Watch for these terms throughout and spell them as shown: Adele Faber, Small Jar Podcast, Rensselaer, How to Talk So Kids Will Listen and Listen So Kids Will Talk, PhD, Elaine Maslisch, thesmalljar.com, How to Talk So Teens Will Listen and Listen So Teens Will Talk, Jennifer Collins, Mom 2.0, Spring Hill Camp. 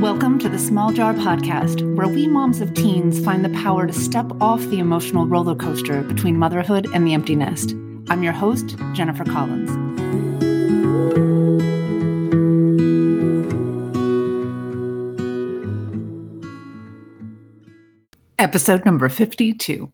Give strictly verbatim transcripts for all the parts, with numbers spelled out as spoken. Welcome to the Small Jar Podcast, where we moms of teens find the power to step off the emotional roller coaster between motherhood and the empty nest. I'm your host, Jennifer Collins. Episode number fifty-two.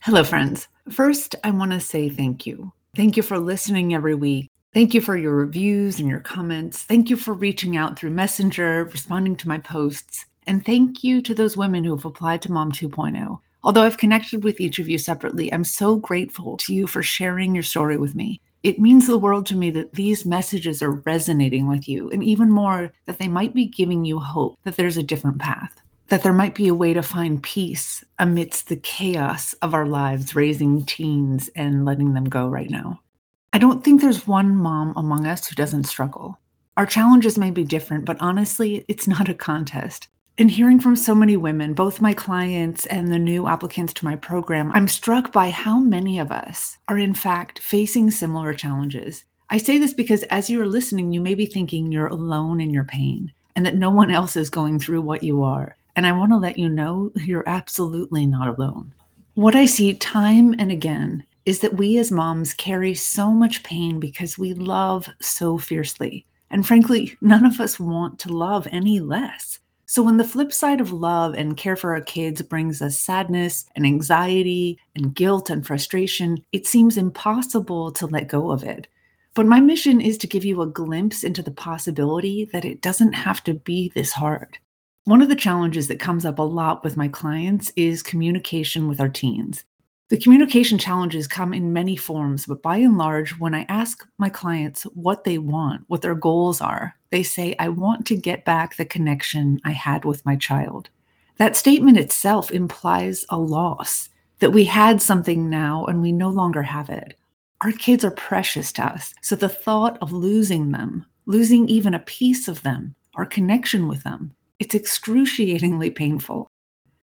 Hello, friends. First, I want to say thank you. Thank you for listening every week. Thank you for your reviews and your comments. Thank you for reaching out through Messenger, responding to my posts. And thank you to those women who have applied to Mom two point oh. Although I've connected with each of you separately, I'm so grateful to you for sharing your story with me. It means the world to me that these messages are resonating with you, and even more, that they might be giving you hope that there's a different path, that there might be a way to find peace amidst the chaos of our lives, raising teens and letting them go right now. I don't think there's one mom among us who doesn't struggle. Our challenges may be different, but honestly, it's not a contest. And hearing from so many women, both my clients and the new applicants to my program, I'm struck by how many of us are in fact facing similar challenges. I say this because as you're listening, you may be thinking you're alone in your pain and that no one else is going through what you are. And I want to let you know you're absolutely not alone. What I see time and again is that we as moms carry so much pain because we love so fiercely. And frankly, none of us want to love any less. So when the flip side of love and care for our kids brings us sadness and anxiety and guilt and frustration, it seems impossible to let go of it. But my mission is to give you a glimpse into the possibility that it doesn't have to be this hard. One of the challenges that comes up a lot with my clients is communication with our teens. The communication challenges come in many forms, but by and large, when I ask my clients what they want, what their goals are, they say, I want to get back the connection I had with my child. That statement itself implies a loss, that we had something now and we no longer have it. Our kids are precious to us, so the thought of losing them, losing even a piece of them, our connection with them, it's excruciatingly painful.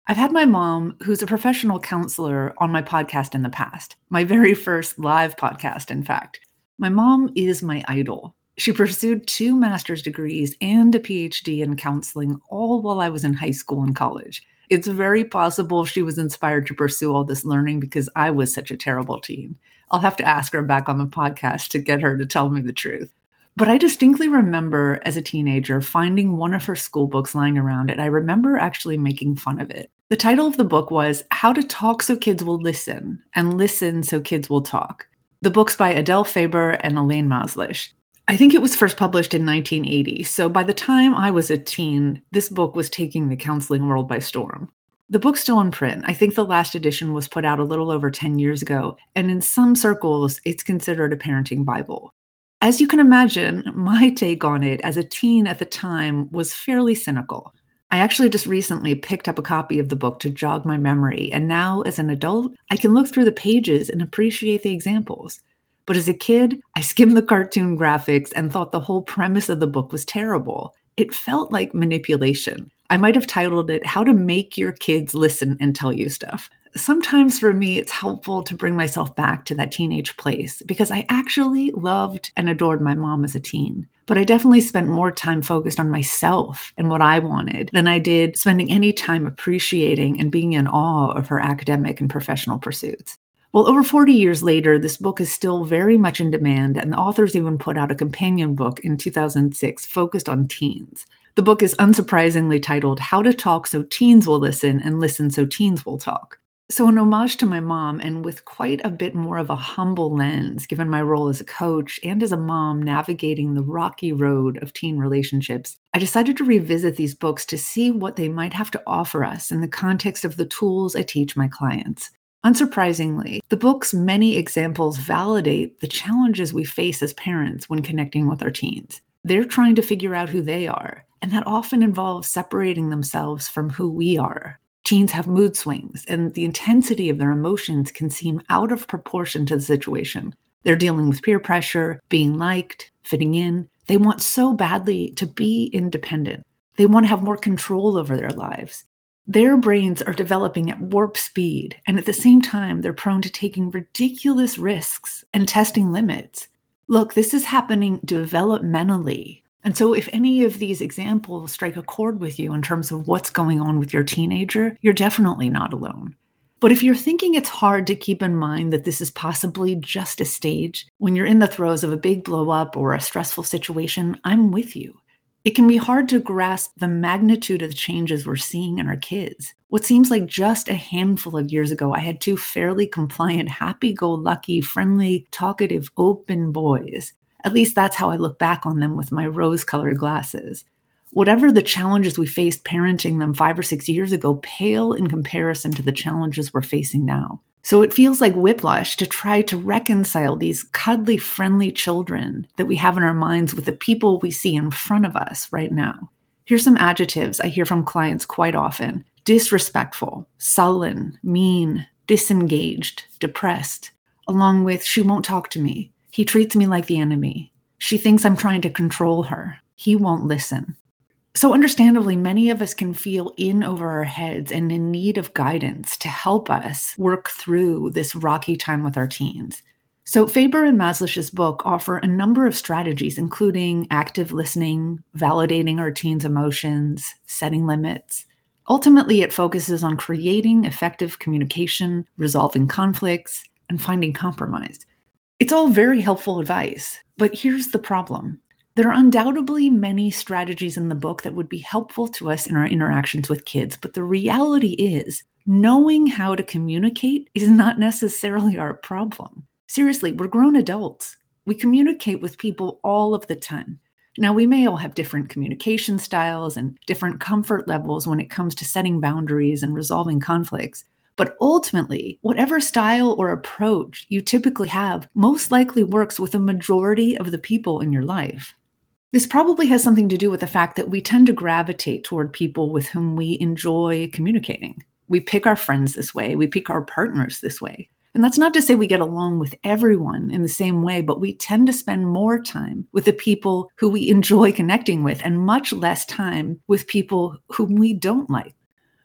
I've had my mom, who's a professional counselor, on my podcast in the past, my very first live podcast, in fact. My mom is my idol. She pursued two master's degrees and a P H D in counseling, all while I was in high school and college. It's very possible she was inspired to pursue all this learning because I was such a terrible teen. I'll have to ask her back on the podcast to get her to tell me the truth. But I distinctly remember as a teenager finding one of her school books lying around, and I remember actually making fun of it. The title of the book was How to Talk So Kids Will Listen and Listen So Kids Will Talk. The book's by Adele Faber and Elaine Maslisch. I think it was first published in nineteen eighty, so by the time I was a teen, this book was taking the counseling world by storm. The book's still in print. I think the last edition was put out a little over ten years ago, and in some circles, it's considered a parenting Bible. As you can imagine, my take on it as a teen at the time was fairly cynical. I actually just recently picked up a copy of the book to jog my memory, and now as an adult, I can look through the pages and appreciate the examples. But as a kid, I skimmed the cartoon graphics and thought the whole premise of the book was terrible. It felt like manipulation. I might have titled it, How to Make Your Kids Listen and Tell You Stuff. Sometimes for me, it's helpful to bring myself back to that teenage place because I actually loved and adored my mom as a teen. But I definitely spent more time focused on myself and what I wanted than I did spending any time appreciating and being in awe of her academic and professional pursuits. Well, over forty years later, this book is still very much in demand, and the authors even put out a companion book in two thousand six focused on teens. The book is unsurprisingly titled How to Talk So Teens Will Listen and Listen So Teens Will Talk. So in homage to my mom, and with quite a bit more of a humble lens, given my role as a coach and as a mom navigating the rocky road of teen relationships, I decided to revisit these books to see what they might have to offer us in the context of the tools I teach my clients. Unsurprisingly, the book's many examples validate the challenges we face as parents when connecting with our teens. They're trying to figure out who they are, and that often involves separating themselves from who we are. Teens have mood swings, and the intensity of their emotions can seem out of proportion to the situation. They're dealing with peer pressure, being liked, fitting in. They want so badly to be independent. They want to have more control over their lives. Their brains are developing at warp speed, and at the same time, they're prone to taking ridiculous risks and testing limits. Look, this is happening developmentally. And so if any of these examples strike a chord with you in terms of what's going on with your teenager, you're definitely not alone. But if you're thinking it's hard to keep in mind that this is possibly just a stage, when you're in the throes of a big blow up or a stressful situation, I'm with you. It can be hard to grasp the magnitude of the changes we're seeing in our kids. What seems like just a handful of years ago, I had two fairly compliant, happy-go-lucky, friendly, talkative, open boys. At least that's how I look back on them with my rose-colored glasses. Whatever the challenges we faced parenting them five or six years ago pale in comparison to the challenges we're facing now. So it feels like whiplash to try to reconcile these cuddly, friendly children that we have in our minds with the people we see in front of us right now. Here's some adjectives I hear from clients quite often: disrespectful, sullen, mean, disengaged, depressed, along with "she won't talk to me," "he treats me like the enemy," "she thinks I'm trying to control her," "he won't listen." So understandably, many of us can feel in over our heads and in need of guidance to help us work through this rocky time with our teens. So Faber and Maslisch's book offer a number of strategies, including active listening, validating our teens' emotions, setting limits. Ultimately, it focuses on creating effective communication, resolving conflicts, and finding compromise. It's all very helpful advice, but here's the problem. There are undoubtedly many strategies in the book that would be helpful to us in our interactions with kids, but the reality is knowing how to communicate is not necessarily our problem. Seriously, we're grown adults. We communicate with people all of the time. Now, we may all have different communication styles and different comfort levels when it comes to setting boundaries and resolving conflicts. But ultimately, whatever style or approach you typically have most likely works with a majority of the people in your life. This probably has something to do with the fact that we tend to gravitate toward people with whom we enjoy communicating. We pick our friends this way. We pick our partners this way. And that's not to say we get along with everyone in the same way, but we tend to spend more time with the people who we enjoy connecting with and much less time with people whom we don't like.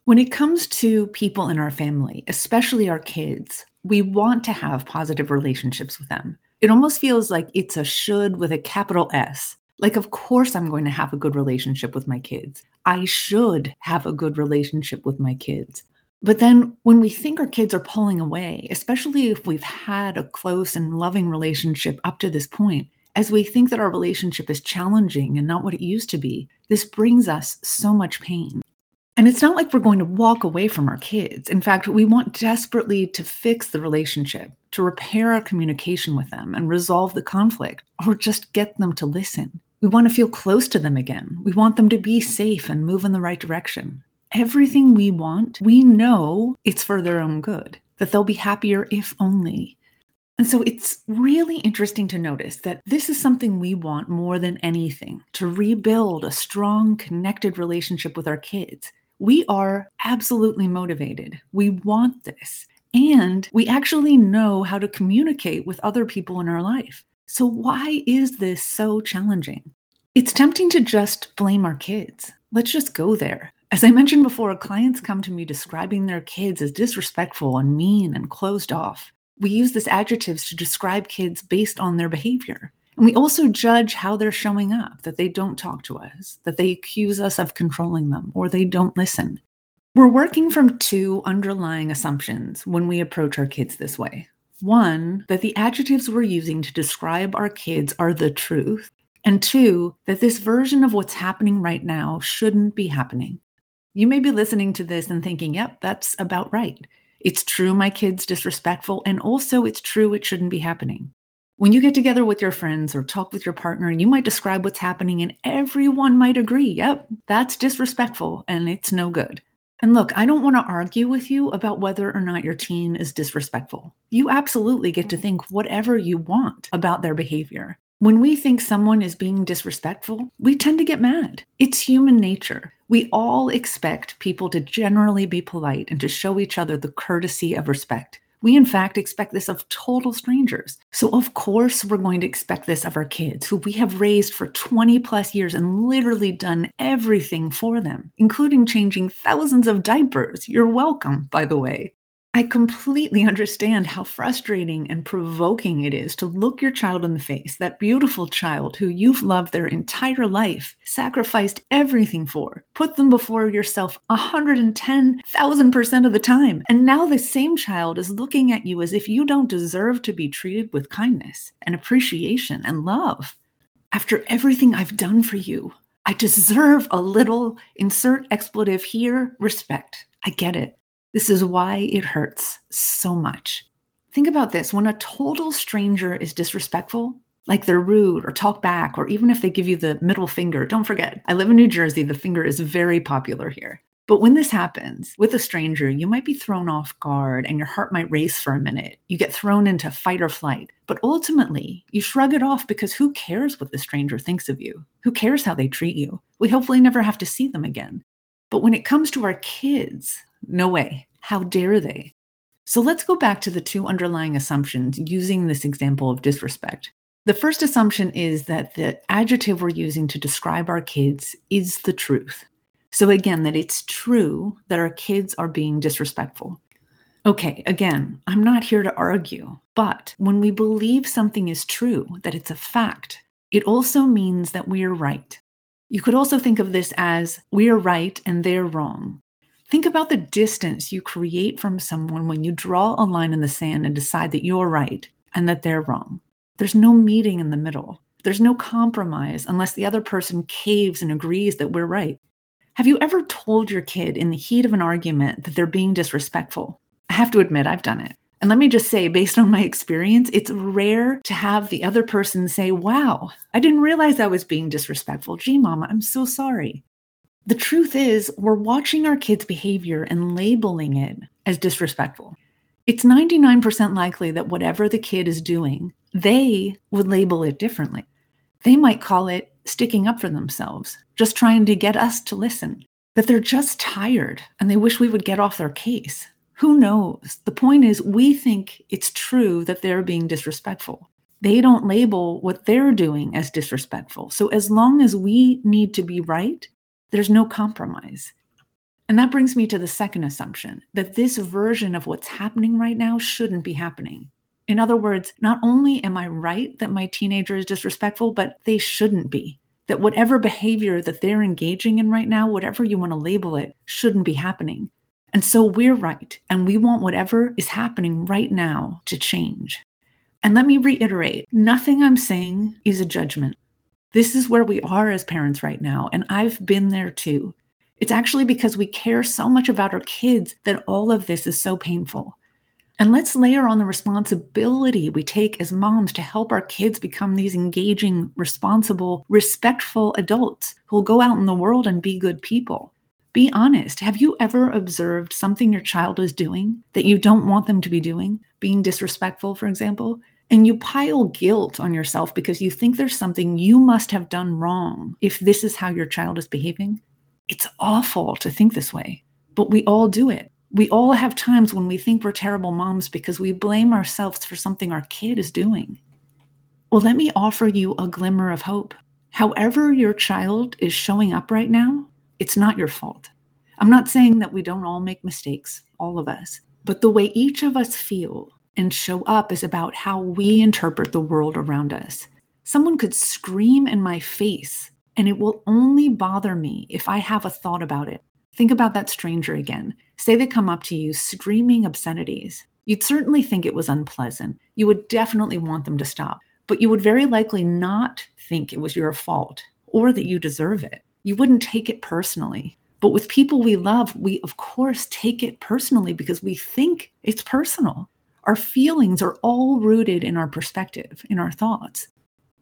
When it comes to people in our family, especially our kids, we want to have positive relationships with them. It almost feels like it's a should with a capital S. Like, of course, I'm going to have a good relationship with my kids. I should have a good relationship with my kids. But then when we think our kids are pulling away, especially if we've had a close and loving relationship up to this point, as we think that our relationship is challenging and not what it used to be, this brings us so much pain. And it's not like we're going to walk away from our kids. In fact, we want desperately to fix the relationship, to repair our communication with them and resolve the conflict, or just get them to listen. We want to feel close to them again. We want them to be safe and move in the right direction. Everything we want, we know it's for their own good, that they'll be happier if only. And so it's really interesting to notice that this is something we want more than anything, to rebuild a strong, connected relationship with our kids. We are absolutely motivated. We want this. And we actually know how to communicate with other people in our life. So why is this so challenging? It's tempting to just blame our kids. Let's just go there. As I mentioned before, clients come to me describing their kids as disrespectful and mean and closed off. We use these adjectives to describe kids based on their behavior. And we also judge how they're showing up, that they don't talk to us, that they accuse us of controlling them, or they don't listen. We're working from two underlying assumptions when we approach our kids this way. One, that the adjectives we're using to describe our kids are the truth. And two, that this version of what's happening right now shouldn't be happening. You may be listening to this and thinking, yep, that's about right. It's true my kid's disrespectful, and also it's true it shouldn't be happening. When you get together with your friends or talk with your partner, you might describe what's happening and everyone might agree, yep, that's disrespectful and it's no good. And look, I don't want to argue with you about whether or not your teen is disrespectful. You absolutely get to think whatever you want about their behavior. When we think someone is being disrespectful, we tend to get mad. It's human nature. We all expect people to generally be polite and to show each other the courtesy of respect. We, in fact, expect this of total strangers. So, of course, we're going to expect this of our kids, who we have raised for twenty plus years and literally done everything for them, including changing thousands of diapers. You're welcome, by the way. I completely understand how frustrating and provoking it is to look your child in the face, that beautiful child who you've loved their entire life, sacrificed everything for, put them before yourself one hundred ten thousand percent of the time. And now the same child is looking at you as if you don't deserve to be treated with kindness and appreciation and love. After everything I've done for you, I deserve a little, insert expletive here, respect. I get it. This is why it hurts so much. Think about this. When a total stranger is disrespectful, like they're rude or talk back, or even if they give you the middle finger, don't forget, I live in New Jersey. The finger is very popular here. But when this happens with a stranger, you might be thrown off guard and your heart might race for a minute. You get thrown into fight or flight. But ultimately, you shrug it off because who cares what the stranger thinks of you? Who cares how they treat you? We hopefully never have to see them again. But when it comes to our kids, no way. How dare they? So let's go back to the two underlying assumptions using this example of disrespect. The first assumption is that the adjective we're using to describe our kids is the truth. So again, that it's true that our kids are being disrespectful. Okay, again, I'm not here to argue, but when we believe something is true, that it's a fact, it also means that we are right. You could also think of this as we are right and they're wrong. Think about the distance you create from someone when you draw a line in the sand and decide that you're right and that they're wrong. There's no meeting in the middle. There's no compromise unless the other person caves and agrees that we're right. Have you ever told your kid in the heat of an argument that they're being disrespectful? I have to admit, I've done it. And let me just say, based on my experience, it's rare to have the other person say, wow, I didn't realize I was being disrespectful. Gee, Mama, I'm so sorry. The truth is, we're watching our kids' behavior and labeling it as disrespectful. It's ninety-nine percent likely that whatever the kid is doing, they would label it differently. They might call it sticking up for themselves, just trying to get us to listen, that they're just tired and they wish we would get off their case. Who knows? The point is, we think it's true that they're being disrespectful. They don't label what they're doing as disrespectful. So as long as we need to be right, there's no compromise. And that brings me to the second assumption, that this version of what's happening right now shouldn't be happening. In other words, not only am I right that my teenager is disrespectful, but they shouldn't be. That whatever behavior that they're engaging in right now, whatever you want to label it, shouldn't be happening. And so we're right, and we want whatever is happening right now to change. And let me reiterate, nothing I'm saying is a judgment. This is where we are as parents right now, and I've been there too. It's actually because we care so much about our kids that all of this is so painful. And let's layer on the responsibility we take as moms to help our kids become these engaging, responsible, respectful adults who will go out in the world and be good people. Be honest. Have you ever observed something your child is doing that you don't want them to be doing, being disrespectful, for example? And you pile guilt on yourself because you think there's something you must have done wrong if this is how your child is behaving. It's awful to think this way, but we all do it. We all have times when we think we're terrible moms because we blame ourselves for something our kid is doing. Well, let me offer you a glimmer of hope. However your child is showing up right now, it's not your fault. I'm not saying that we don't all make mistakes, all of us, but the way each of us feel and show up is about how we interpret the world around us. Someone could scream in my face, and it will only bother me if I have a thought about it. Think about that stranger again. Say they come up to you screaming obscenities. You'd certainly think it was unpleasant. You would definitely want them to stop, but you would very likely not think it was your fault or that you deserve it. You wouldn't take it personally. But with people we love, we of course take it personally because we think it's personal. Our feelings are all rooted in our perspective, in our thoughts.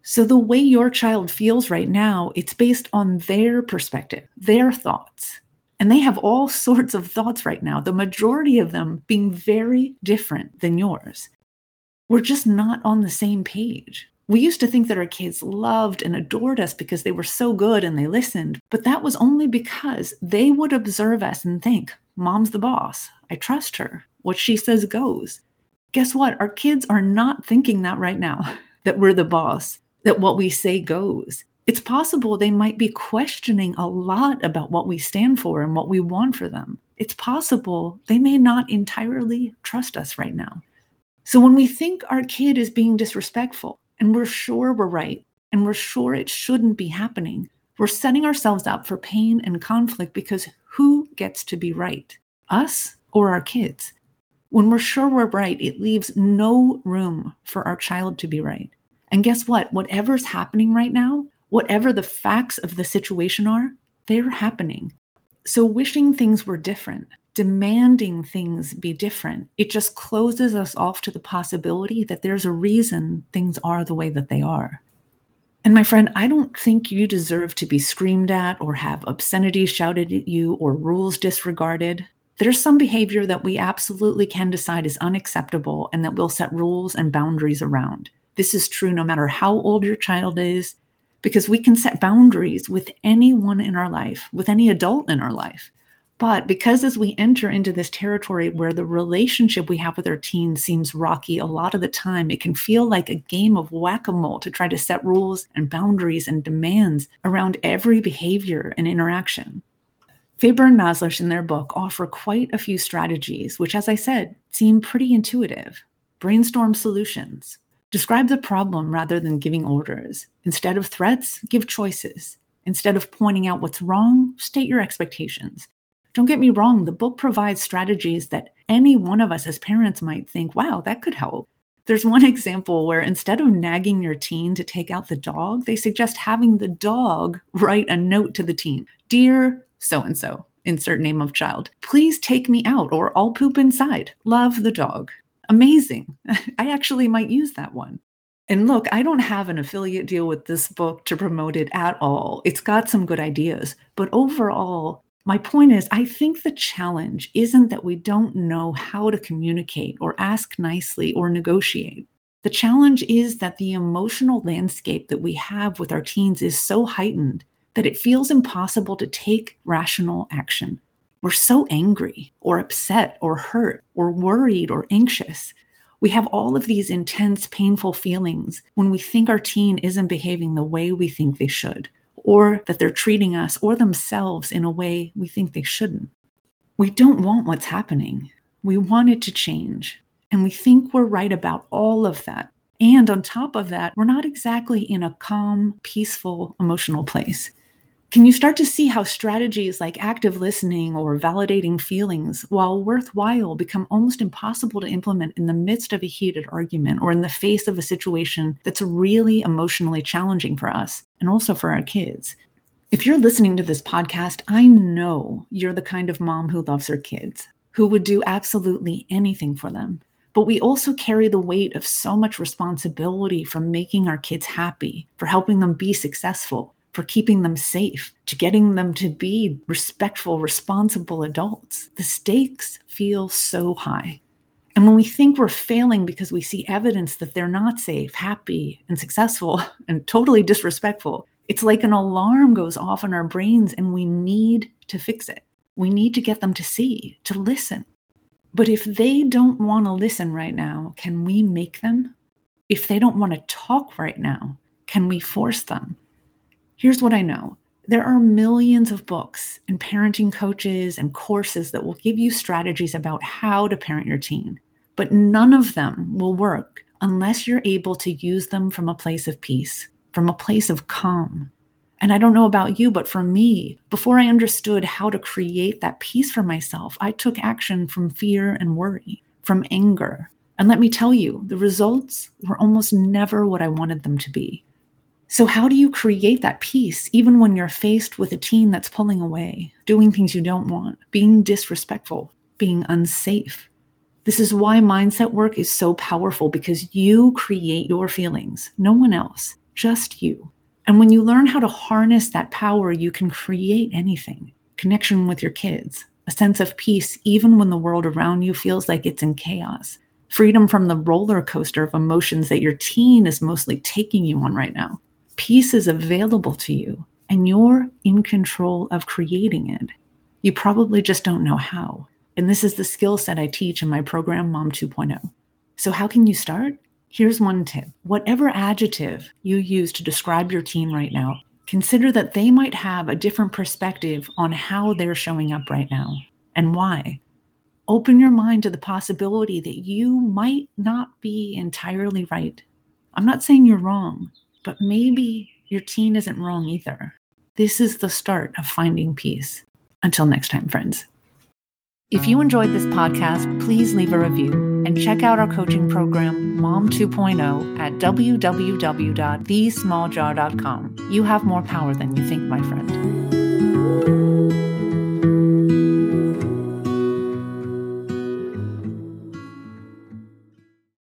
So the way your child feels right now, it's based on their perspective, their thoughts. And they have all sorts of thoughts right now, the majority of them being very different than yours. We're just not on the same page. We used to think that our kids loved and adored us because they were so good and they listened, but that was only because they would observe us and think, Mom's the boss. I trust her. What she says goes. Guess what? Our kids are not thinking that right now, that we're the boss, that what we say goes. It's possible they might be questioning a lot about what we stand for and what we want for them. it's possible they may not entirely trust us right now. So when we think our kid is being disrespectful and we're sure we're right and we're sure it shouldn't be happening, we're setting ourselves up for pain and conflict because who gets to be right, us or our kids? When we're sure we're right, it leaves no room for our child to be right. And guess what? Whatever's happening right now, whatever the facts of the situation are, they're happening. So wishing things were different, demanding things be different, it just closes us off to the possibility that there's a reason things are the way that they are. And my friend, I don't think you deserve to be screamed at or have obscenity shouted at you or rules disregarded. There's some behavior that we absolutely can decide is unacceptable and that we'll set rules and boundaries around. This is true no matter how old your child is, because we can set boundaries with anyone in our life, with any adult in our life. But because as we enter into this territory where the relationship we have with our teens seems rocky a lot of the time, it can feel like a game of whack-a-mole to try to set rules and boundaries and demands around every behavior and interaction. Faber and Maslisch in their book offer quite a few strategies, which, as I said, seem pretty intuitive. Brainstorm solutions. Describe the problem rather than giving orders. Instead of threats, give choices. Instead of pointing out what's wrong, state your expectations. Don't get me wrong, the book provides strategies that any one of us as parents might think, wow, that could help. There's one example where instead of nagging your teen to take out the dog, they suggest having the dog write a note to the teen. Dear so-and-so, insert name of child, please take me out or I'll poop inside. Love the dog. Amazing. I actually might use that one. And look, I don't have an affiliate deal with this book to promote it at all. It's got some good ideas. But overall, my point is, I think the challenge isn't that we don't know how to communicate or ask nicely or negotiate. The challenge is that the emotional landscape that we have with our teens is so heightened that it feels impossible to take rational action. We're so angry or upset or hurt or worried or anxious. We have all of these intense, painful feelings when we think our teen isn't behaving the way we think they should, or that they're treating us or themselves in a way we think they shouldn't. We don't want what's happening. We want it to change. And we think we're right about all of that. And on top of that, we're not exactly in a calm, peaceful, emotional place. Can you start to see how strategies like active listening or validating feelings, while worthwhile, become almost impossible to implement in the midst of a heated argument or in the face of a situation that's really emotionally challenging for us and also for our kids? If you're listening to this podcast, I know you're the kind of mom who loves her kids, who would do absolutely anything for them. But we also carry the weight of so much responsibility for making our kids happy, for helping them be successful, for keeping them safe, to getting them to be respectful, responsible adults. The stakes feel so high. And when we think we're failing because we see evidence that they're not safe, happy, and successful, and totally disrespectful, it's like an alarm goes off in our brains and we need to fix it. We need to get them to see, to listen. But if they don't want to listen right now, can we make them? If they don't want to talk right now, can we force them? Here's what I know. There are millions of books and parenting coaches and courses that will give you strategies about how to parent your teen, but none of them will work unless you're able to use them from a place of peace, from a place of calm. And I don't know about you, but for me, before I understood how to create that peace for myself, I took action from fear and worry, from anger. And let me tell you, the results were almost never what I wanted them to be. So how do you create that peace even when you're faced with a teen that's pulling away, doing things you don't want, being disrespectful, being unsafe? This is why mindset work is so powerful, because you create your feelings, no one else, just you. And when you learn how to harness that power, you can create anything. Connection with your kids, a sense of peace even when the world around you feels like it's in chaos, freedom from the roller coaster of emotions that your teen is mostly taking you on right now. Peace is available to you, and you're in control of creating it. You probably just don't know how. And this is the skill set I teach in my program, Mom two point oh. So how can you start? Here's one tip. Whatever adjective you use to describe your teen right now, consider that they might have a different perspective on how they're showing up right now. and why. Open your mind to the possibility that you might not be entirely right. I'm not saying you're wrong, but maybe your teen isn't wrong either. This is the start of finding peace. Until next time, friends. If you enjoyed this podcast, please leave a review and check out our coaching program, Mom two point oh, at w w w dot the small jar dot com. You have more power than you think, my friend.